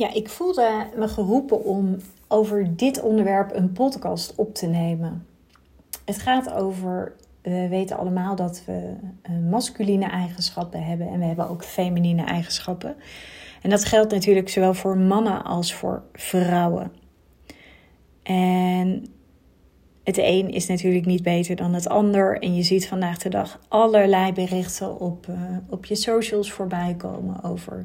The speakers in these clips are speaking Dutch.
Ja, ik voelde me geroepen om over dit onderwerp een podcast op te nemen. Het gaat over, we weten allemaal dat we masculine eigenschappen hebben en we hebben ook feminine eigenschappen. En dat geldt natuurlijk zowel voor mannen als voor vrouwen. En het een is natuurlijk niet beter dan het ander. En je ziet vandaag de dag allerlei berichten op je socials voorbij komen over...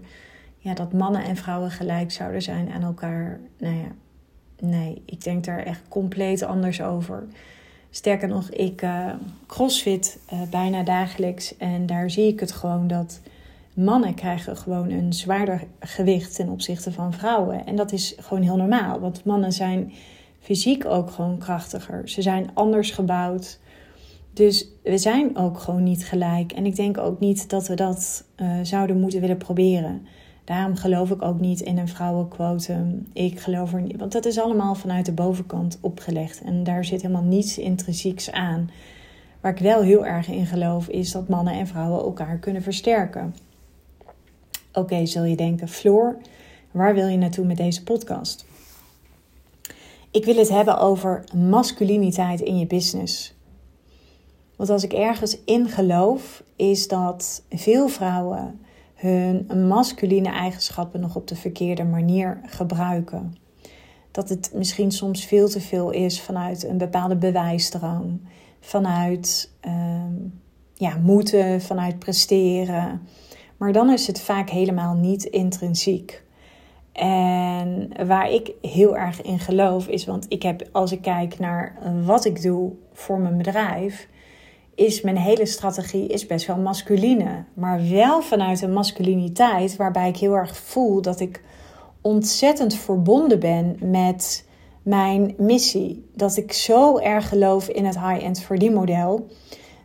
Ja, dat mannen en vrouwen gelijk zouden zijn aan elkaar. Nou ja, nee, ik denk daar echt compleet anders over. Sterker nog, ik crossfit bijna dagelijks. En daar zie ik het gewoon dat mannen krijgen gewoon een zwaarder gewicht ten opzichte van vrouwen. En dat is gewoon heel normaal. Want mannen zijn fysiek ook gewoon krachtiger. Ze zijn anders gebouwd. Dus we zijn ook gewoon niet gelijk. En ik denk ook niet dat we dat zouden moeten willen proberen. Daarom geloof ik ook niet in een vrouwenquotum. Ik geloof er niet, want dat is allemaal vanuit de bovenkant opgelegd. En daar zit helemaal niets intrinsieks aan. Waar ik wel heel erg in geloof is dat mannen en vrouwen elkaar kunnen versterken. Oké, zul je denken, Floor, waar wil je naartoe met deze podcast? Ik wil het hebben over masculiniteit in je business. Want als ik ergens in geloof, is dat veel vrouwen hun masculine eigenschappen nog op de verkeerde manier gebruiken. Dat het misschien soms veel te veel is vanuit een bepaalde bewijsdrang. Vanuit moeten, vanuit presteren. Maar dan is het vaak helemaal niet intrinsiek. En waar ik heel erg in geloof is, want ik heb, als ik kijk naar wat ik doe voor mijn bedrijf... is mijn hele strategie is best wel masculine. Maar wel vanuit een masculiniteit waarbij ik heel erg voel dat ik ontzettend verbonden ben met mijn missie. Dat ik zo erg geloof in het high-end verdienmodel.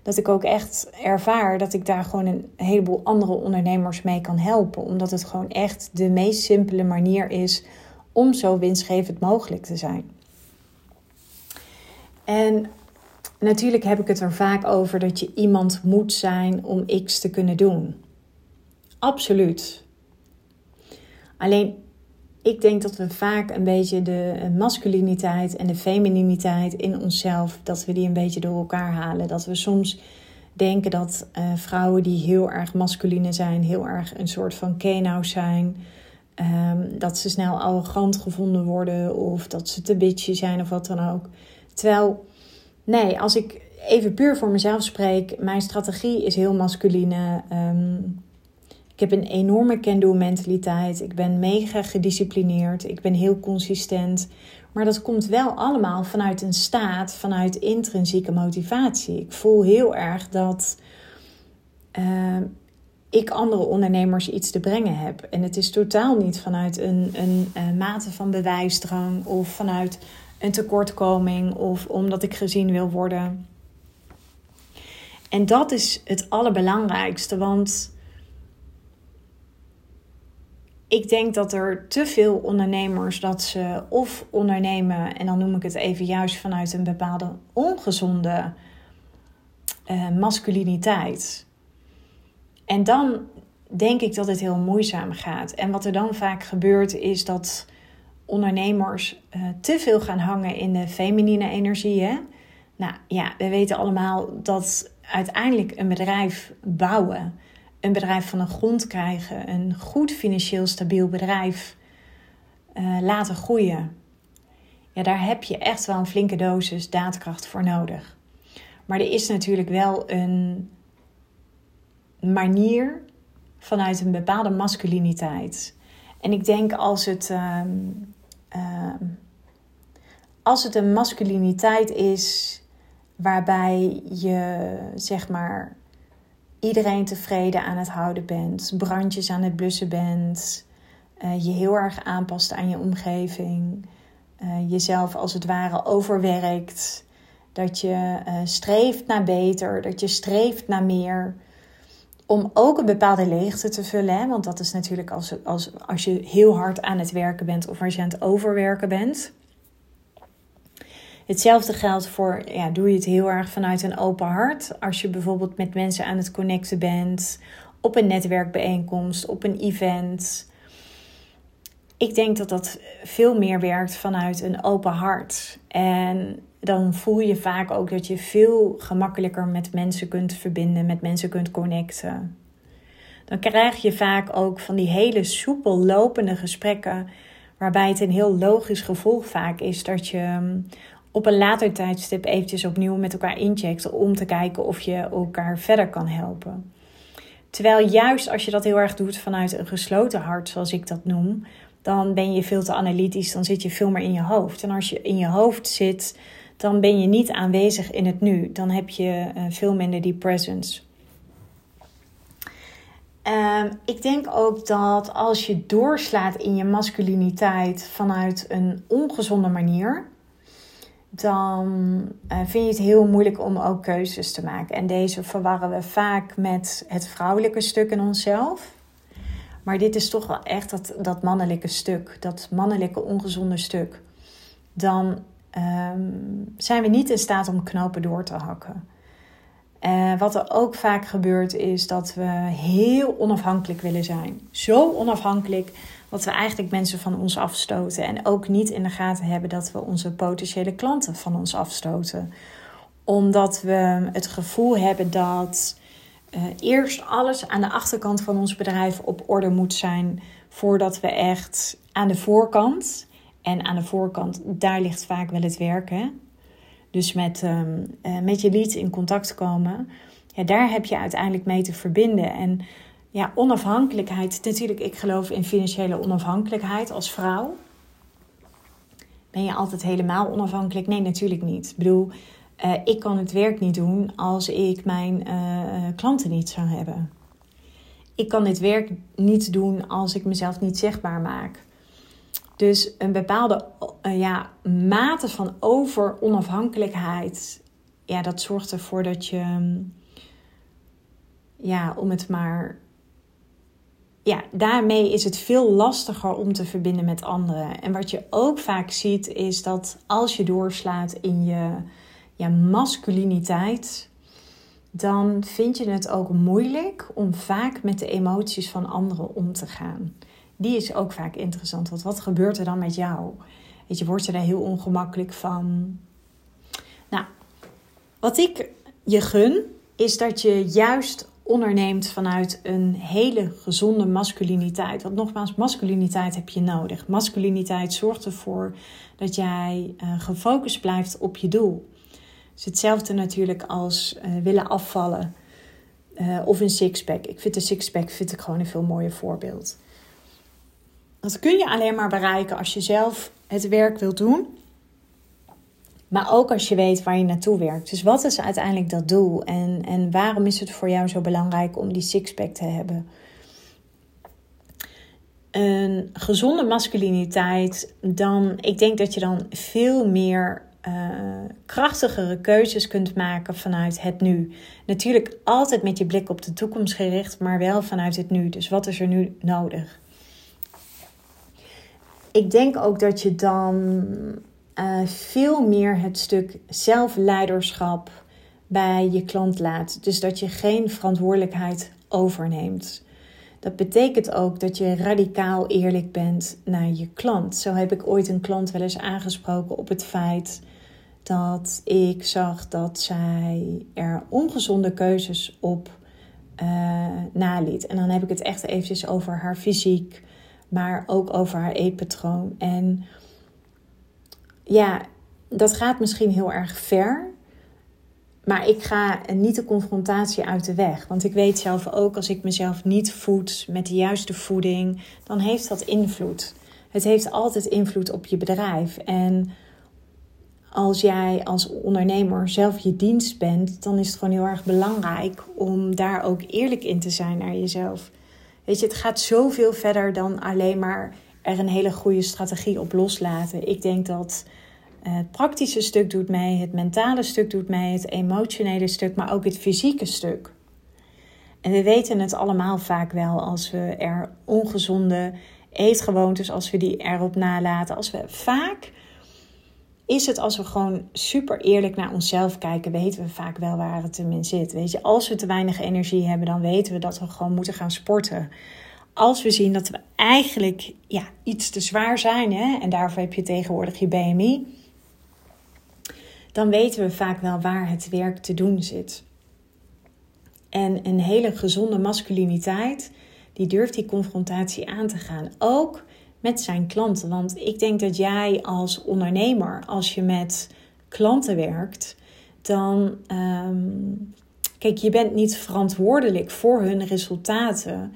Dat ik ook echt ervaar dat ik daar gewoon een heleboel andere ondernemers mee kan helpen. Omdat het gewoon echt de meest simpele manier is om zo winstgevend mogelijk te zijn. En... natuurlijk heb ik het er vaak over dat je iemand moet zijn om X te kunnen doen. Absoluut. Alleen, ik denk dat we vaak een beetje de masculiniteit en de femininiteit in onszelf... dat we die een beetje door elkaar halen. Dat we soms denken dat vrouwen die heel erg masculine zijn... heel erg een soort van keno's zijn... dat ze snel arrogant gevonden worden of dat ze te bitchy zijn of wat dan ook. Terwijl... nee, als ik even puur voor mezelf spreek, mijn strategie is heel masculine. Ik heb een enorme can-do mentaliteit. Ik ben mega gedisciplineerd. Ik ben heel consistent. Maar dat komt wel allemaal vanuit een staat, vanuit intrinsieke motivatie. Ik voel heel erg dat ik andere ondernemers iets te brengen heb. En het is totaal niet vanuit een mate van bewijsdrang of vanuit... een tekortkoming of omdat ik gezien wil worden. En dat is het allerbelangrijkste. Want ik denk dat er te veel ondernemers dat ze of ondernemen... en dan noem ik het even juist vanuit een bepaalde ongezonde masculiniteit. En dan denk ik dat het heel moeizaam gaat. En wat er dan vaak gebeurt is dat... ondernemers te veel gaan hangen in de feminine energie. Hè? Nou ja, we weten allemaal dat uiteindelijk een bedrijf bouwen... een bedrijf van de grond krijgen... een goed financieel stabiel bedrijf laten groeien. Ja, daar heb je echt wel een flinke dosis daadkracht voor nodig. Maar er is natuurlijk wel een manier vanuit een bepaalde masculiniteit. En ik denk als het... als het een masculiniteit is waarbij je, zeg maar, iedereen tevreden aan het houden bent, brandjes aan het blussen bent, je heel erg aanpast aan je omgeving, jezelf als het ware overwerkt, dat je streeft naar beter, dat je streeft naar meer, om ook een bepaalde leegte te vullen. Hè? Want dat is natuurlijk als je heel hard aan het werken bent... of als je aan het overwerken bent. Hetzelfde geldt voor... ja, doe je het heel erg vanuit een open hart. Als je bijvoorbeeld met mensen aan het connecten bent... op een netwerkbijeenkomst, op een event... Ik denk dat dat veel meer werkt vanuit een open hart. En dan voel je vaak ook dat je veel gemakkelijker met mensen kunt verbinden, met mensen kunt connecten. Dan krijg je vaak ook van die hele soepel lopende gesprekken, waarbij het een heel logisch gevolg vaak is dat je op een later tijdstip eventjes opnieuw met elkaar incheckt om te kijken of je elkaar verder kan helpen. Terwijl juist als je dat heel erg doet vanuit een gesloten hart, zoals ik dat noem, dan ben je veel te analytisch, dan zit je veel meer in je hoofd. En als je in je hoofd zit, dan ben je niet aanwezig in het nu. Dan heb je veel minder die presence. Ik denk ook dat als je doorslaat in je masculiniteit vanuit een ongezonde manier, dan vind je het heel moeilijk om ook keuzes te maken. En deze verwarren we vaak met het vrouwelijke stuk in onszelf. Maar dit is toch wel echt dat mannelijke stuk, dat mannelijke ongezonde stuk. Dan zijn we niet in staat om knopen door te hakken. Wat er ook vaak gebeurt is dat we heel onafhankelijk willen zijn. Zo onafhankelijk dat we eigenlijk mensen van ons afstoten. En ook niet in de gaten hebben dat we onze potentiële klanten van ons afstoten. Omdat we het gevoel hebben dat eerst alles aan de achterkant van ons bedrijf op orde moet zijn, voordat we echt aan de voorkant. En aan de voorkant, daar ligt vaak wel het werk, hè? Dus met je leads in contact komen. Ja, daar heb je uiteindelijk mee te verbinden. En ja, onafhankelijkheid. Natuurlijk, ik geloof in financiële onafhankelijkheid als vrouw. Ben je altijd helemaal onafhankelijk? Nee, natuurlijk niet. Ik bedoel, ik kan het werk niet doen als ik mijn klanten niet zou hebben. Ik kan dit werk niet doen als ik mezelf niet zichtbaar maak. Dus een bepaalde mate van over-onafhankelijkheid, ja, dat zorgt ervoor dat je, daarmee is het veel lastiger om te verbinden met anderen. En wat je ook vaak ziet is dat als je doorslaat in je masculiniteit, dan vind je het ook moeilijk om vaak met de emoties van anderen om te gaan. Die is ook vaak interessant, want wat gebeurt er dan met jou? Weet je, wordt er daar heel ongemakkelijk van? Nou, wat ik je gun, is dat je juist onderneemt vanuit een hele gezonde masculiniteit. Want nogmaals, masculiniteit heb je nodig. Masculiniteit zorgt ervoor dat jij gefocust blijft op je doel. Het is hetzelfde natuurlijk als willen afvallen of een sixpack. Ik vind de sixpack gewoon een veel mooier voorbeeld. Dat kun je alleen maar bereiken als je zelf het werk wilt doen. Maar ook als je weet waar je naartoe werkt. Dus wat is uiteindelijk dat doel? En waarom is het voor jou zo belangrijk om die sixpack te hebben? Een gezonde masculiniteit. Ik denk dat je dan veel meer krachtigere keuzes kunt maken vanuit het nu. Natuurlijk altijd met je blik op de toekomst gericht, maar wel vanuit het nu. Dus wat is er nu nodig? Ik denk ook dat je dan veel meer het stuk zelfleiderschap bij je klant laat. Dus dat je geen verantwoordelijkheid overneemt. Dat betekent ook dat je radicaal eerlijk bent naar je klant. Zo heb ik ooit een klant wel eens aangesproken op het feit dat ik zag dat zij er ongezonde keuzes op naliet. En dan heb ik het echt eventjes over haar fysiek, maar ook over haar eetpatroon. En ja, dat gaat misschien heel erg ver. Maar ik ga niet de confrontatie uit de weg. Want ik weet zelf ook, als ik mezelf niet voed met de juiste voeding, dan heeft dat invloed. Het heeft altijd invloed op je bedrijf. En als jij als ondernemer zelf je dienst bent, dan is het gewoon heel erg belangrijk om daar ook eerlijk in te zijn naar jezelf. Weet je, het gaat zoveel verder dan alleen maar er een hele goede strategie op loslaten. Ik denk dat het praktische stuk doet mee, het mentale stuk doet mee, het emotionele stuk, maar ook het fysieke stuk. En we weten het allemaal vaak wel als we er ongezonde eetgewoontes, als we die erop nalaten. Vaak is het als we gewoon super eerlijk naar onszelf kijken, weten we vaak wel waar het in zit. Weet je, als we te weinig energie hebben, dan weten we dat we gewoon moeten gaan sporten. als we zien dat we eigenlijk iets te zwaar zijn, hè, en daarvoor heb je tegenwoordig je BMI, dan weten we vaak wel waar het werk te doen zit. En een hele gezonde masculiniteit, die durft die confrontatie aan te gaan. Ook met zijn klanten. Want ik denk dat jij als ondernemer, als je met klanten werkt, dan... Kijk, je bent niet verantwoordelijk voor hun resultaten.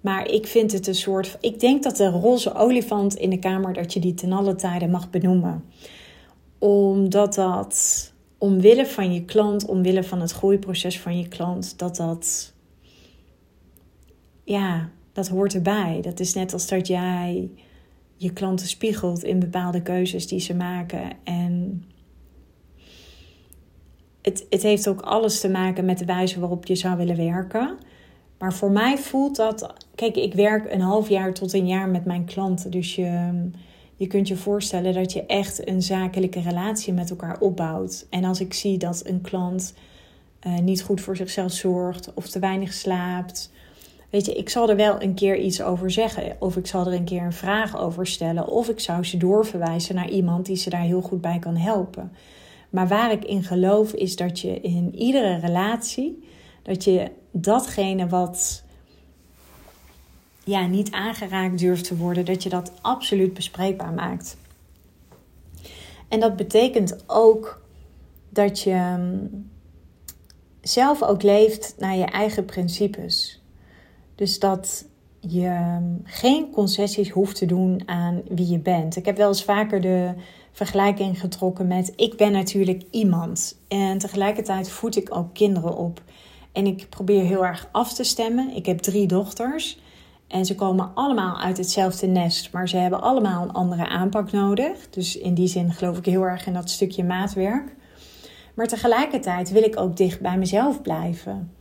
Maar ik vind het een soort... Ik denk dat de roze olifant in de kamer, dat je die ten alle tijden mag benoemen. Omdat dat... Omwille van je klant, omwille van het groeiproces van je klant, dat... Ja, dat hoort erbij. Dat is net als dat jij je klanten spiegelt in bepaalde keuzes die ze maken. En het heeft ook alles te maken met de wijze waarop je zou willen werken. Maar voor mij voelt dat... Kijk, ik werk een half jaar tot een jaar met mijn klanten. Dus je kunt je voorstellen dat je echt een zakelijke relatie met elkaar opbouwt. En als ik zie dat een klant niet goed voor zichzelf zorgt of te weinig slaapt... Weet je, ik zal er wel een keer iets over zeggen. Of ik zal er een keer een vraag over stellen. Of ik zou ze doorverwijzen naar iemand die ze daar heel goed bij kan helpen. Maar waar ik in geloof is dat je in iedere relatie... dat je datgene wat niet aangeraakt durft te worden... dat je dat absoluut bespreekbaar maakt. En dat betekent ook dat je zelf ook leeft naar je eigen principes... Dus dat je geen concessies hoeft te doen aan wie je bent. Ik heb wel eens vaker de vergelijking getrokken met... ik ben natuurlijk iemand en tegelijkertijd voed ik ook kinderen op. En ik probeer heel erg af te stemmen. Ik heb 3 dochters en ze komen allemaal uit hetzelfde nest... maar ze hebben allemaal een andere aanpak nodig. Dus in die zin geloof ik heel erg in dat stukje maatwerk. Maar tegelijkertijd wil ik ook dicht bij mezelf blijven...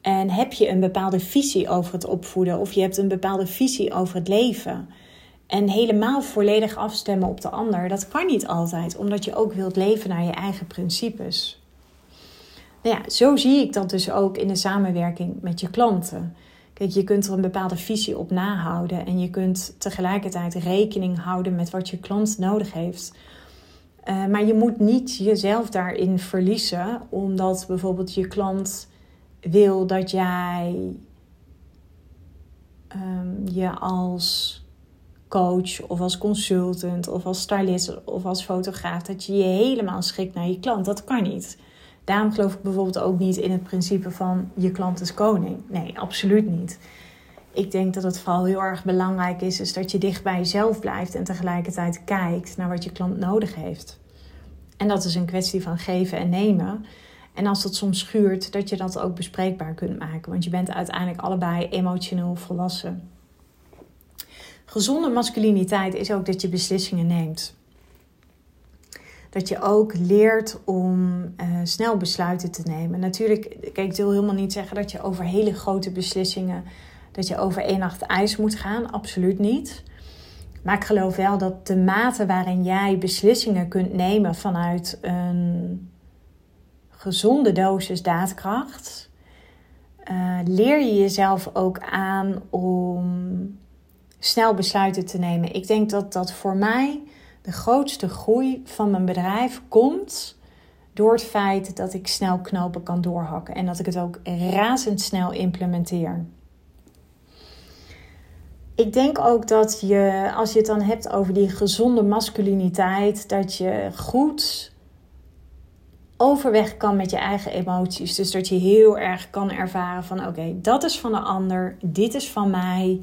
En heb je een bepaalde visie over het opvoeden... of je hebt een bepaalde visie over het leven... en helemaal volledig afstemmen op de ander... dat kan niet altijd, omdat je ook wilt leven naar je eigen principes. Nou ja, zo zie ik dat dus ook in de samenwerking met je klanten. Kijk, je kunt er een bepaalde visie op nahouden... en je kunt tegelijkertijd rekening houden met wat je klant nodig heeft... Maar je moet niet jezelf daarin verliezen... omdat bijvoorbeeld je klant... wil dat jij je als coach of als consultant of als stylist of als fotograaf... dat je helemaal schikt naar je klant. Dat kan niet. Daarom geloof ik bijvoorbeeld ook niet in het principe van je klant is koning. Nee, absoluut niet. Ik denk dat het vooral heel erg belangrijk is dat je dicht bij jezelf blijft... en tegelijkertijd kijkt naar wat je klant nodig heeft. En dat is een kwestie van geven en nemen... En als dat soms schuurt, dat je dat ook bespreekbaar kunt maken. Want je bent uiteindelijk allebei emotioneel volwassen. Gezonde masculiniteit is ook dat je beslissingen neemt. Dat je ook leert om snel besluiten te nemen. Natuurlijk, kijk, ik wil helemaal niet zeggen dat je over hele grote beslissingen... dat je over één nacht ijs moet gaan. Absoluut niet. Maar ik geloof wel dat de mate waarin jij beslissingen kunt nemen vanuit een... gezonde dosis daadkracht, leer je jezelf ook aan om snel besluiten te nemen. Ik denk dat dat voor mij de grootste groei van mijn bedrijf komt door het feit dat ik snel knopen kan doorhakken en dat ik het ook razendsnel implementeer. Ik denk ook dat je, als je het dan hebt over die gezonde masculiniteit, dat je goed... overweg kan met je eigen emoties. Dus dat je heel erg kan ervaren van... oké, dat is van de ander, dit is van mij.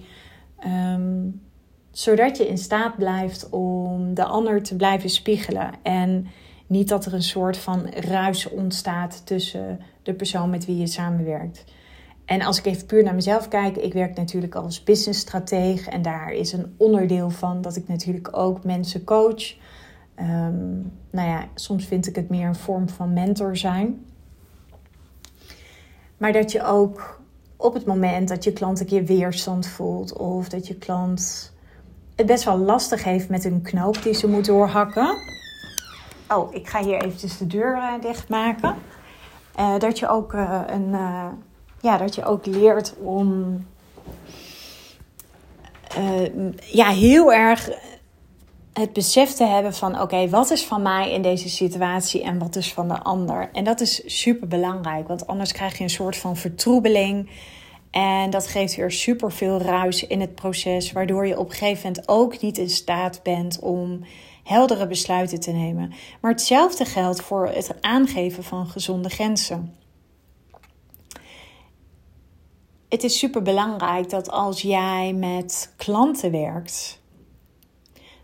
Zodat je in staat blijft om de ander te blijven spiegelen. En niet dat er een soort van ruis ontstaat... tussen de persoon met wie je samenwerkt. En als ik even puur naar mezelf kijk... ik werk natuurlijk als businessstratege... en daar is een onderdeel van dat ik natuurlijk ook mensen coach... soms vind ik het meer een vorm van mentor zijn. Maar dat je ook op het moment dat je klant een keer weerstand voelt... of dat je klant het best wel lastig heeft met een knoop die ze moet doorhakken. Oh, ik ga hier eventjes de deur dichtmaken. Dat je ook leert om heel erg het besef te hebben van oké, wat is van mij in deze situatie en wat is van de ander. En dat is super belangrijk, want anders krijg je een soort van vertroebeling. En dat geeft weer super veel ruis in het proces, waardoor je op een gegeven moment ook niet in staat bent om heldere besluiten te nemen. Maar hetzelfde geldt voor het aangeven van gezonde grenzen. Het is super belangrijk dat als jij met klanten werkt,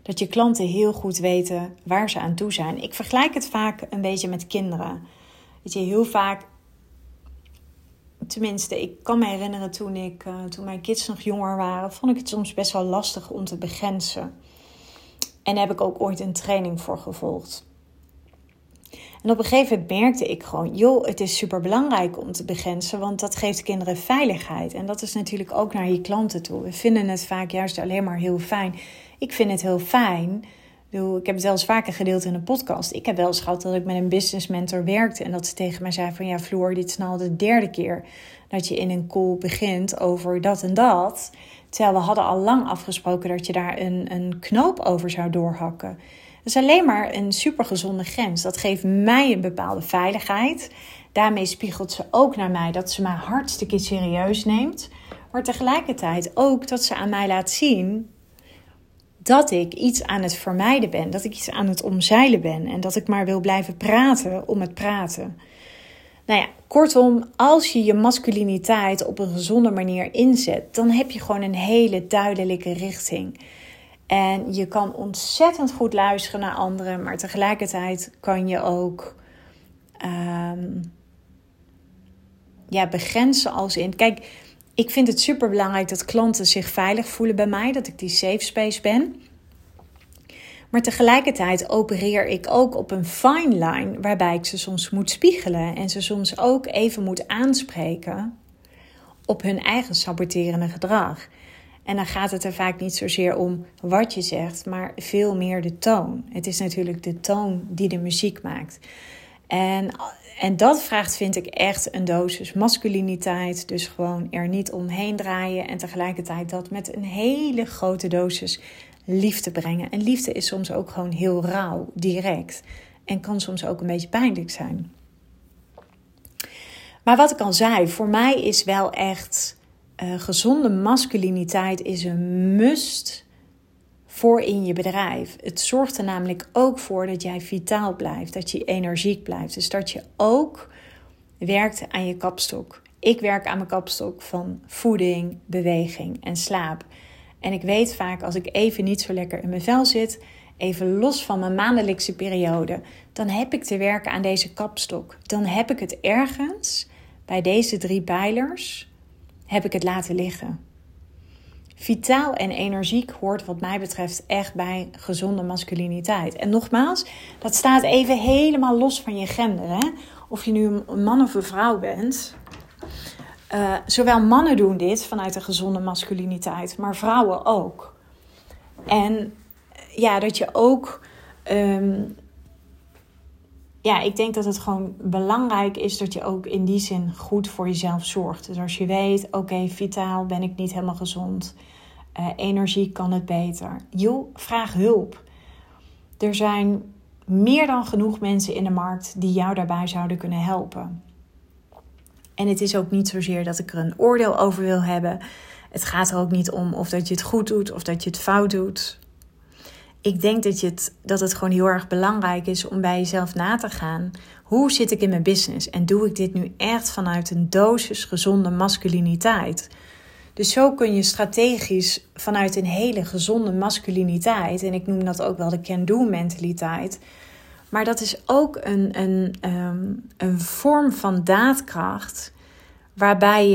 dat je klanten heel goed weten waar ze aan toe zijn. Ik vergelijk het vaak een beetje met kinderen. Weet je, heel vaak, tenminste, ik kan me herinneren toen mijn kids nog jonger waren, vond ik het soms best wel lastig om te begrenzen. En daar heb ik ook ooit een training voor gevolgd. En op een gegeven moment merkte ik gewoon, het is superbelangrijk om te begrenzen, want dat geeft kinderen veiligheid. En dat is natuurlijk ook naar je klanten toe. We vinden het vaak juist alleen maar heel fijn. Ik vind het heel fijn. Ik heb het wel eens vaker gedeeld in een podcast. Ik heb wel eens gehad dat ik met een business mentor werkte en dat ze tegen mij zei van ja, Floor, dit is nou de derde keer dat je in een call begint over dat en dat. Terwijl we hadden al lang afgesproken dat je daar een knoop over zou doorhakken. Dat is alleen maar een supergezonde grens. Dat geeft mij een bepaalde veiligheid. Daarmee spiegelt ze ook naar mij dat ze mij hartstikke serieus neemt. Maar tegelijkertijd ook dat ze aan mij laat zien dat ik iets aan het vermijden ben. Dat ik iets aan het omzeilen ben. En dat ik maar wil blijven praten om het praten. Nou ja, kortom, als je je masculiniteit op een gezonde manier inzet, dan heb je gewoon een hele duidelijke richting. En je kan ontzettend goed luisteren naar anderen, maar tegelijkertijd kan je ook begrenzen als in. Kijk, ik vind het superbelangrijk dat klanten zich veilig voelen bij mij, dat ik die safe space ben. Maar tegelijkertijd opereer ik ook op een fine line waarbij ik ze soms moet spiegelen en ze soms ook even moet aanspreken op hun eigen saboterende gedrag. En dan gaat het er vaak niet zozeer om wat je zegt, maar veel meer de toon. Het is natuurlijk de toon die de muziek maakt. En dat vraagt, vind ik, echt een dosis masculiniteit. Dus gewoon er niet omheen draaien en tegelijkertijd dat met een hele grote dosis liefde brengen. En liefde is soms ook gewoon heel rauw, direct. En kan soms ook een beetje pijnlijk zijn. Maar wat ik al zei, voor mij is wel echt gezonde masculiniteit is een must voor in je bedrijf. Het zorgt er namelijk ook voor dat jij vitaal blijft, dat je energiek blijft. Dus dat je ook werkt aan je kapstok. Ik werk aan mijn kapstok van voeding, beweging en slaap. En ik weet vaak, als ik even niet zo lekker in mijn vel zit, even los van mijn maandelijkse periode, dan heb ik te werken aan deze kapstok. Dan heb ik het ergens, bij deze drie pijlers, heb ik het laten liggen. Vitaal en energiek hoort wat mij betreft echt bij gezonde masculiniteit. En nogmaals, dat staat even helemaal los van je gender. Hè? Of je nu een man of een vrouw bent. Zowel mannen doen dit vanuit de gezonde masculiniteit, maar vrouwen ook. En ja, dat je ook... ik denk dat het gewoon belangrijk is dat je ook in die zin goed voor jezelf zorgt. Dus als je weet, oké, vitaal ben ik niet helemaal gezond. Energie kan het beter. Vraag hulp. Er zijn meer dan genoeg mensen in de markt die jou daarbij zouden kunnen helpen. En het is ook niet zozeer dat ik er een oordeel over wil hebben. Het gaat er ook niet om of dat je het goed doet of dat je het fout doet. Ik denk dat het gewoon heel erg belangrijk is om bij jezelf na te gaan. Hoe zit ik in mijn business? En doe ik dit nu echt vanuit een dosis gezonde masculiniteit? Dus zo kun je strategisch vanuit een hele gezonde masculiniteit, en ik noem dat ook wel de can-do-mentaliteit, maar dat is ook een vorm van daadkracht waarbij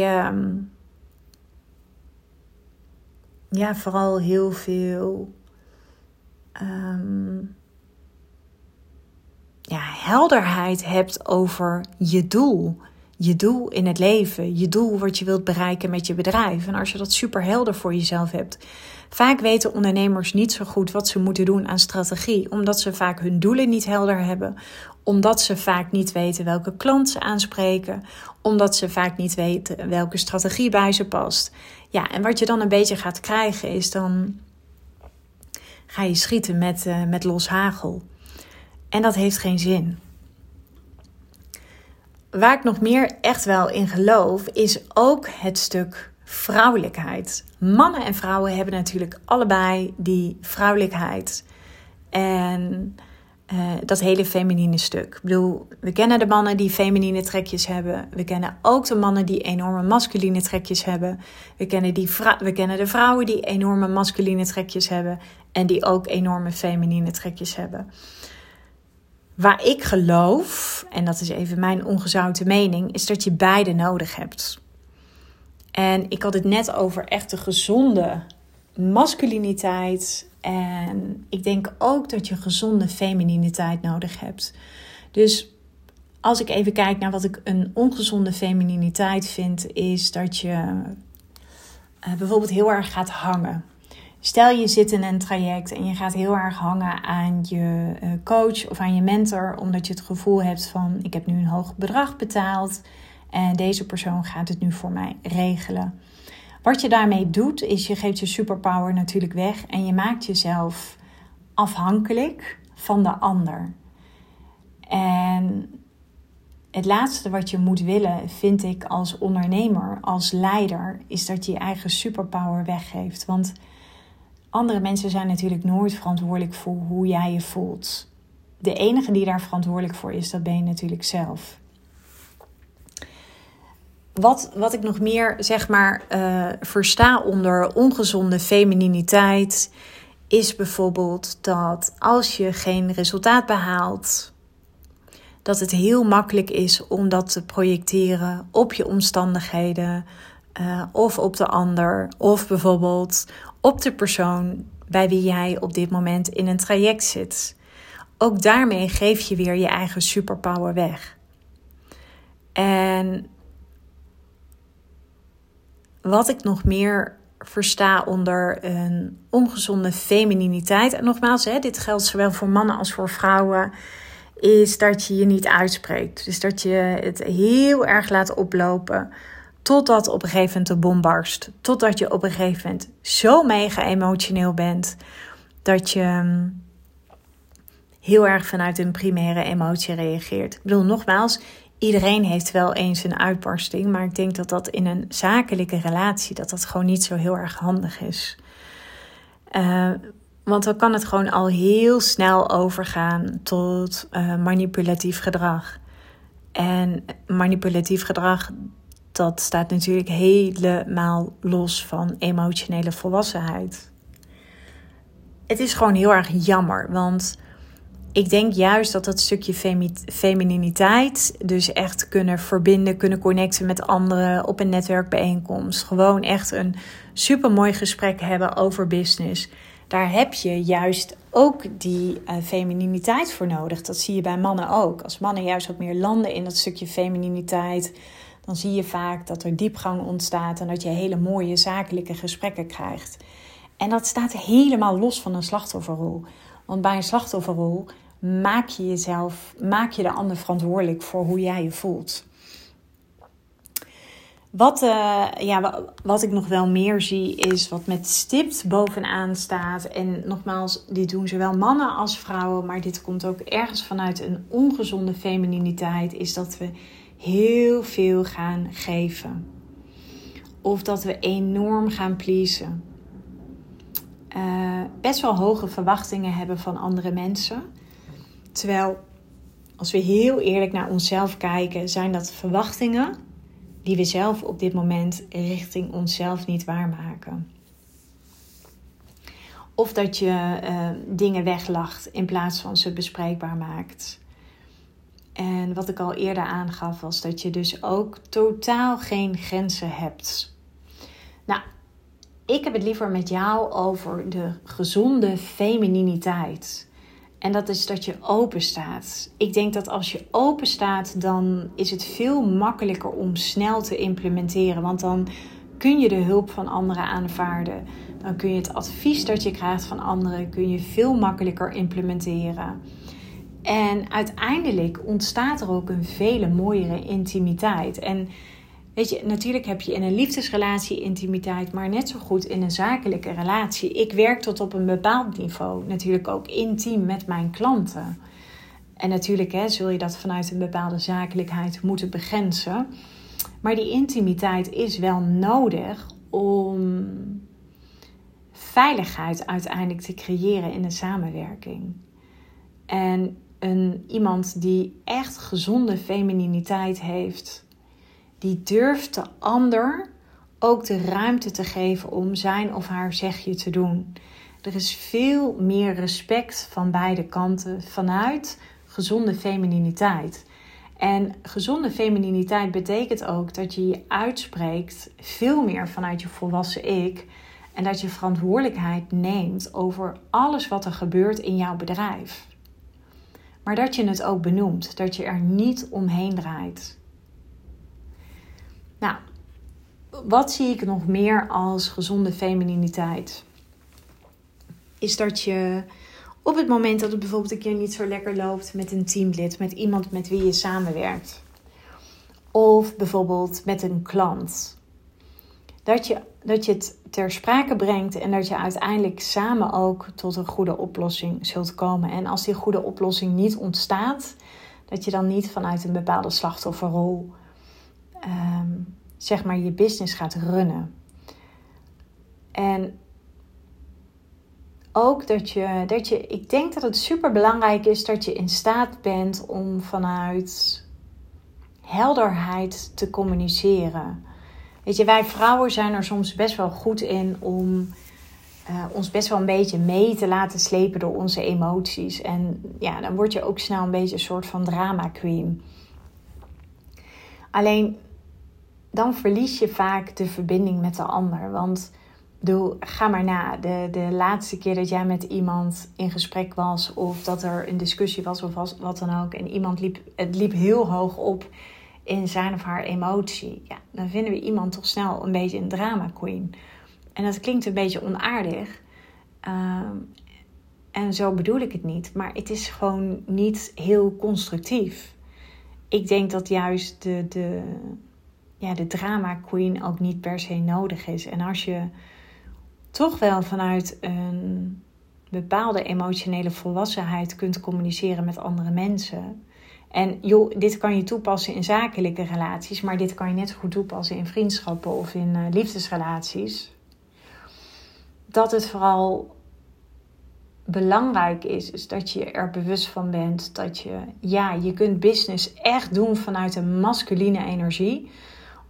je vooral heel veel helderheid hebt over je doel. je doel in het leven, je doel wat je wilt bereiken met je bedrijf. En als je dat super helder voor jezelf hebt. Vaak weten ondernemers niet zo goed wat ze moeten doen aan strategie, omdat ze vaak hun doelen niet helder hebben, omdat ze vaak niet weten welke klant ze aanspreken, omdat ze vaak niet weten welke strategie bij ze past. Ja, en wat je dan een beetje gaat krijgen is dan ga je schieten met los hagel. En dat heeft geen zin. Waar ik nog meer echt wel in geloof is ook het stuk vrouwelijkheid. Mannen en vrouwen hebben natuurlijk allebei die vrouwelijkheid en dat hele feminine stuk. Ik bedoel, we kennen de mannen die feminine trekjes hebben. We kennen ook de mannen die enorme masculine trekjes hebben. We kennen de vrouwen die enorme masculine trekjes hebben en die ook enorme feminine trekjes hebben. Waar ik geloof, en dat is even mijn ongezouten mening, is dat je beide nodig hebt. En ik had het net over echt de gezonde masculiniteit. En ik denk ook dat je gezonde femininiteit nodig hebt. Dus als ik even kijk naar wat ik een ongezonde femininiteit vind, is dat je bijvoorbeeld heel erg gaat hangen. Stel je zit in een traject en je gaat heel erg hangen aan je coach of aan je mentor, omdat je het gevoel hebt van ik heb nu een hoog bedrag betaald en deze persoon gaat het nu voor mij regelen. Wat je daarmee doet is je geeft je superpower natuurlijk weg en je maakt jezelf afhankelijk van de ander. En het laatste wat je moet willen, vind ik als ondernemer, als leider, is dat je je eigen superpower weggeeft. Want andere mensen zijn natuurlijk nooit verantwoordelijk voor hoe jij je voelt. De enige die daar verantwoordelijk voor is, dat ben je natuurlijk zelf. Wat ik nog meer versta onder ongezonde femininiteit, is bijvoorbeeld dat als je geen resultaat behaalt, dat het heel makkelijk is om dat te projecteren op je omstandigheden. Of op de ander, of bijvoorbeeld op de persoon bij wie jij op dit moment in een traject zit. Ook daarmee geef je weer je eigen superpower weg. En wat ik nog meer versta onder een ongezonde femininiteit, en nogmaals, dit geldt zowel voor mannen als voor vrouwen, is dat je je niet uitspreekt. Dus dat je het heel erg laat oplopen. Totdat op een gegeven moment de bom barst. Totdat je op een gegeven moment zo mega emotioneel bent. Dat je heel erg vanuit een primaire emotie reageert. Ik bedoel, nogmaals, iedereen heeft wel eens een uitbarsting. Maar ik denk dat dat in een zakelijke relatie, dat gewoon niet zo heel erg handig is. Want dan kan het gewoon al heel snel overgaan tot manipulatief gedrag. En manipulatief gedrag, dat staat natuurlijk helemaal los van emotionele volwassenheid. Het is gewoon heel erg jammer, want ik denk juist dat dat stukje femininiteit, dus echt kunnen verbinden, kunnen connecten met anderen op een netwerkbijeenkomst, gewoon echt een supermooi gesprek hebben over business. Daar heb je juist ook die femininiteit voor nodig. Dat zie je bij mannen ook. Als mannen juist wat meer landen in dat stukje femininiteit, dan zie je vaak dat er diepgang ontstaat en dat je hele mooie zakelijke gesprekken krijgt. En dat staat helemaal los van een slachtofferrol. Want bij een slachtofferrol maak je de ander verantwoordelijk voor hoe jij je voelt. Wat ik nog wel meer zie is wat met stipt bovenaan staat. En nogmaals, dit doen zowel mannen als vrouwen, maar dit komt ook ergens vanuit een ongezonde femininiteit, is dat we heel veel gaan geven. Of dat we enorm gaan pleasen. Best wel hoge verwachtingen hebben van andere mensen. Terwijl, als we heel eerlijk naar onszelf kijken, zijn dat verwachtingen die we zelf op dit moment richting onszelf niet waarmaken. Of dat je dingen weglacht in plaats van ze bespreekbaar maakt. En wat ik al eerder aangaf was dat je dus ook totaal geen grenzen hebt. Nou, ik heb het liever met jou over de gezonde femininiteit. En dat is dat je open staat. Ik denk dat als je open staat, dan is het veel makkelijker om snel te implementeren. Want dan kun je de hulp van anderen aanvaarden. Dan kun je het advies dat je krijgt van anderen, kun je veel makkelijker implementeren. En uiteindelijk ontstaat er ook een vele mooiere intimiteit. En weet je, natuurlijk heb je in een liefdesrelatie intimiteit, maar net zo goed in een zakelijke relatie. Ik werk tot op een bepaald niveau, natuurlijk ook intiem met mijn klanten. En natuurlijk zul je dat vanuit een bepaalde zakelijkheid moeten begrenzen. Maar die intimiteit is wel nodig om veiligheid uiteindelijk te creëren in een samenwerking. En iemand die echt gezonde femininiteit heeft, die durft de ander ook de ruimte te geven om zijn of haar zegje te doen. Er is veel meer respect van beide kanten vanuit gezonde femininiteit. En gezonde femininiteit betekent ook dat je je uitspreekt veel meer vanuit je volwassen ik. En dat je verantwoordelijkheid neemt over alles wat er gebeurt in jouw bedrijf. Maar dat je het ook benoemt, dat je er niet omheen draait. Nou, wat zie ik nog meer als gezonde femininiteit? Is dat je op het moment dat het bijvoorbeeld een keer niet zo lekker loopt met een teamlid, met iemand met wie je samenwerkt. Of bijvoorbeeld met een klant. Dat je het ter sprake brengt en dat je uiteindelijk samen ook tot een goede oplossing zult komen. En als die goede oplossing niet ontstaat, dat je dan niet vanuit een bepaalde slachtofferrol zeg maar je business gaat runnen. En ook dat je ik denk dat het super belangrijk is dat je in staat bent om vanuit helderheid te communiceren. Weet je, wij vrouwen zijn er soms best wel goed in om ons best wel een beetje mee te laten slepen door onze emoties. En ja, dan word je ook snel een beetje een soort van drama queen. Alleen, dan verlies je vaak de verbinding met de ander. Want ga maar na, de laatste keer dat jij met iemand in gesprek was of dat er een discussie was of wat dan ook. En het liep heel hoog op in zijn of haar emotie. Ja, dan vinden we iemand toch snel een beetje een drama queen. En dat klinkt een beetje onaardig. En zo bedoel ik het niet. Maar het is gewoon niet heel constructief. Ik denk dat juist de drama queen ook niet per se nodig is. En als je toch wel vanuit een bepaalde emotionele volwassenheid kunt communiceren met andere mensen. En joh, dit kan je toepassen in zakelijke relaties, maar dit kan je net zo goed toepassen in vriendschappen of in liefdesrelaties. Dat het vooral belangrijk is dat je er bewust van bent dat je kunt business echt doen vanuit een masculine energie.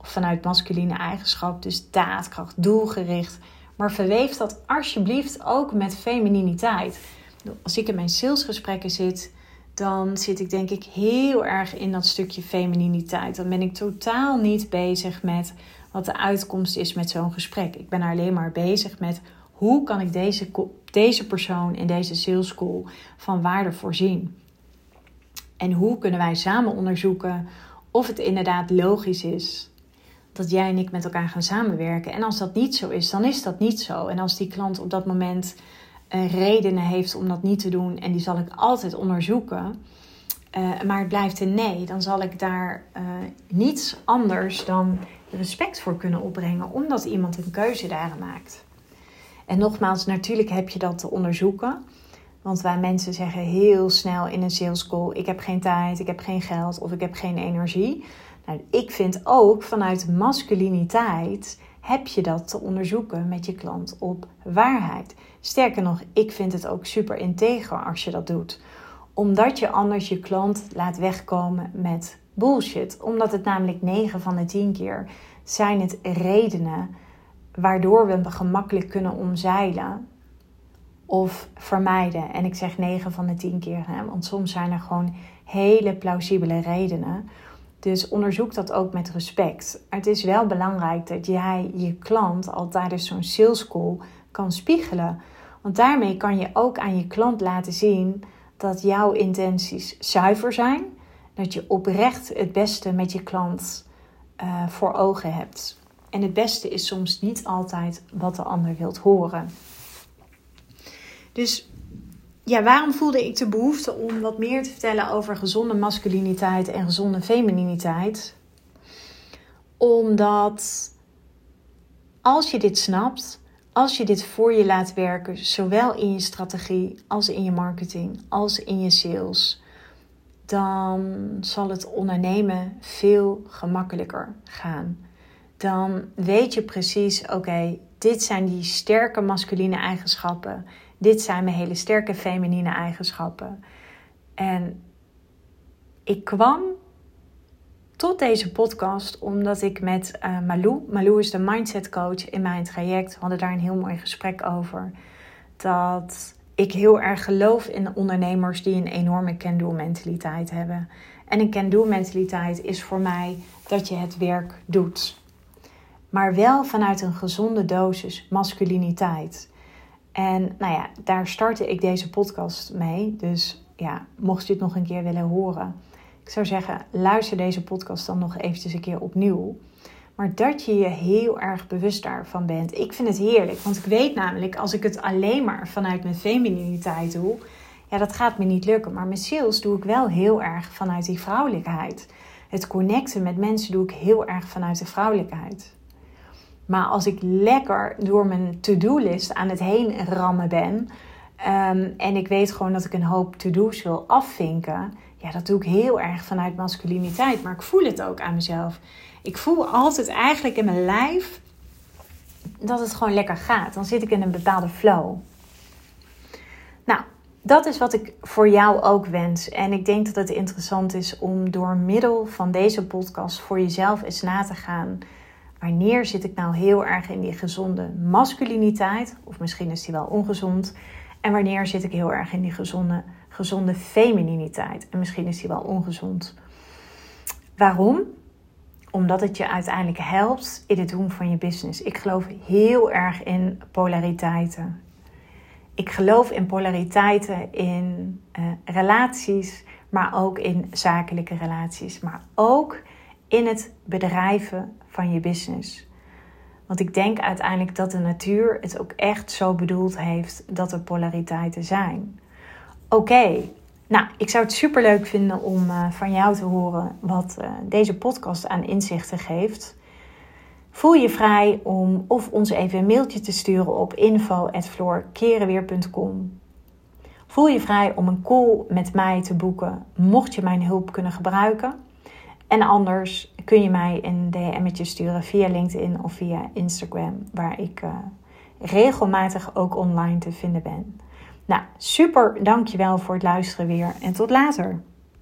Of vanuit masculine eigenschap, dus daadkracht, doelgericht. Maar verweef dat alsjeblieft ook met femininiteit. Als ik in mijn salesgesprekken zit, dan zit ik denk ik heel erg in dat stukje femininiteit. Dan ben ik totaal niet bezig met wat de uitkomst is met zo'n gesprek. Ik ben alleen maar bezig met hoe kan ik deze persoon in deze sales call van waarde voorzien. En hoe kunnen wij samen onderzoeken of het inderdaad logisch is dat jij en ik met elkaar gaan samenwerken. En als dat niet zo is, dan is dat niet zo. En als die klant op dat moment redenen heeft om dat niet te doen, en die zal ik altijd onderzoeken, maar het blijft een nee, dan zal ik daar niets anders dan respect voor kunnen opbrengen, omdat iemand een keuze daarin maakt. En nogmaals, natuurlijk heb je dat te onderzoeken, want wij mensen zeggen heel snel in een sales call, ik heb geen tijd, ik heb geen geld of ik heb geen energie. Nou, ik vind ook vanuit masculiniteit heb je dat te onderzoeken met je klant op waarheid. Sterker nog, ik vind het ook super integer als je dat doet. Omdat je anders je klant laat wegkomen met bullshit. Omdat het namelijk 9 van de 10 keer zijn het redenen waardoor we hem gemakkelijk kunnen omzeilen of vermijden. En ik zeg 9 van de 10 keer, hè? Want soms zijn er gewoon hele plausibele redenen. Dus onderzoek dat ook met respect. Het is wel belangrijk dat jij je klant al tijdens zo'n sales call kan spiegelen. Want daarmee kan je ook aan je klant laten zien dat jouw intenties zuiver zijn. Dat je oprecht het beste met je klant voor ogen hebt. En het beste is soms niet altijd wat de ander wilt horen. Dus ja, waarom voelde ik de behoefte om wat meer te vertellen over gezonde masculiniteit en gezonde femininiteit? Omdat als je dit snapt, als je dit voor je laat werken, zowel in je strategie als in je marketing, als in je sales, dan zal het ondernemen veel gemakkelijker gaan. Dan weet je precies, oké, dit zijn die sterke masculine eigenschappen. Dit zijn mijn hele sterke feminine eigenschappen. En ik kwam tot deze podcast omdat ik met Malou... Malou is de mindset coach in mijn traject. We hadden daar een heel mooi gesprek over. Dat ik heel erg geloof in ondernemers die een enorme can-do mentaliteit hebben. En een can-do mentaliteit is voor mij dat je het werk doet. Maar wel vanuit een gezonde dosis masculiniteit. En nou ja, daar startte ik deze podcast mee. Dus ja, mocht je het nog een keer willen horen. Ik zou zeggen, luister deze podcast dan nog eventjes een keer opnieuw. Maar dat je je heel erg bewust daarvan bent. Ik vind het heerlijk, want ik weet namelijk, als ik het alleen maar vanuit mijn femininiteit doe, ja, dat gaat me niet lukken. Maar met sales doe ik wel heel erg vanuit die vrouwelijkheid. Het connecten met mensen doe ik heel erg vanuit de vrouwelijkheid. Maar als ik lekker door mijn to-do-list aan het heen rammen ben, en ik weet gewoon dat ik een hoop to-do's wil afvinken, ja, dat doe ik heel erg vanuit masculiniteit. Maar ik voel het ook aan mezelf. Ik voel altijd eigenlijk in mijn lijf dat het gewoon lekker gaat. Dan zit ik in een bepaalde flow. Nou, dat is wat ik voor jou ook wens. En ik denk dat het interessant is om door middel van deze podcast voor jezelf eens na te gaan. Wanneer zit ik nou heel erg in die gezonde masculiniteit? Of misschien is die wel ongezond. En wanneer zit ik heel erg in die gezonde femininiteit? En misschien is die wel ongezond. Waarom? Omdat het je uiteindelijk helpt in het doen van je business. Ik geloof heel erg in polariteiten. Ik geloof in polariteiten in relaties, maar ook in zakelijke relaties. Maar ook in het bedrijven van je business. Want ik denk uiteindelijk dat de natuur het ook echt zo bedoeld heeft dat er polariteiten zijn. Oké, nou, ik zou het superleuk vinden om van jou te horen wat deze podcast aan inzichten geeft. Voel je vrij om of ons even een mailtje te sturen op info@floorkerenweer.com. Voel je vrij om een call met mij te boeken, mocht je mijn hulp kunnen gebruiken. En anders kun je mij een DM'tje sturen via LinkedIn of via Instagram, waar ik regelmatig ook online te vinden ben. Nou, super, dankjewel voor het luisteren weer en tot later.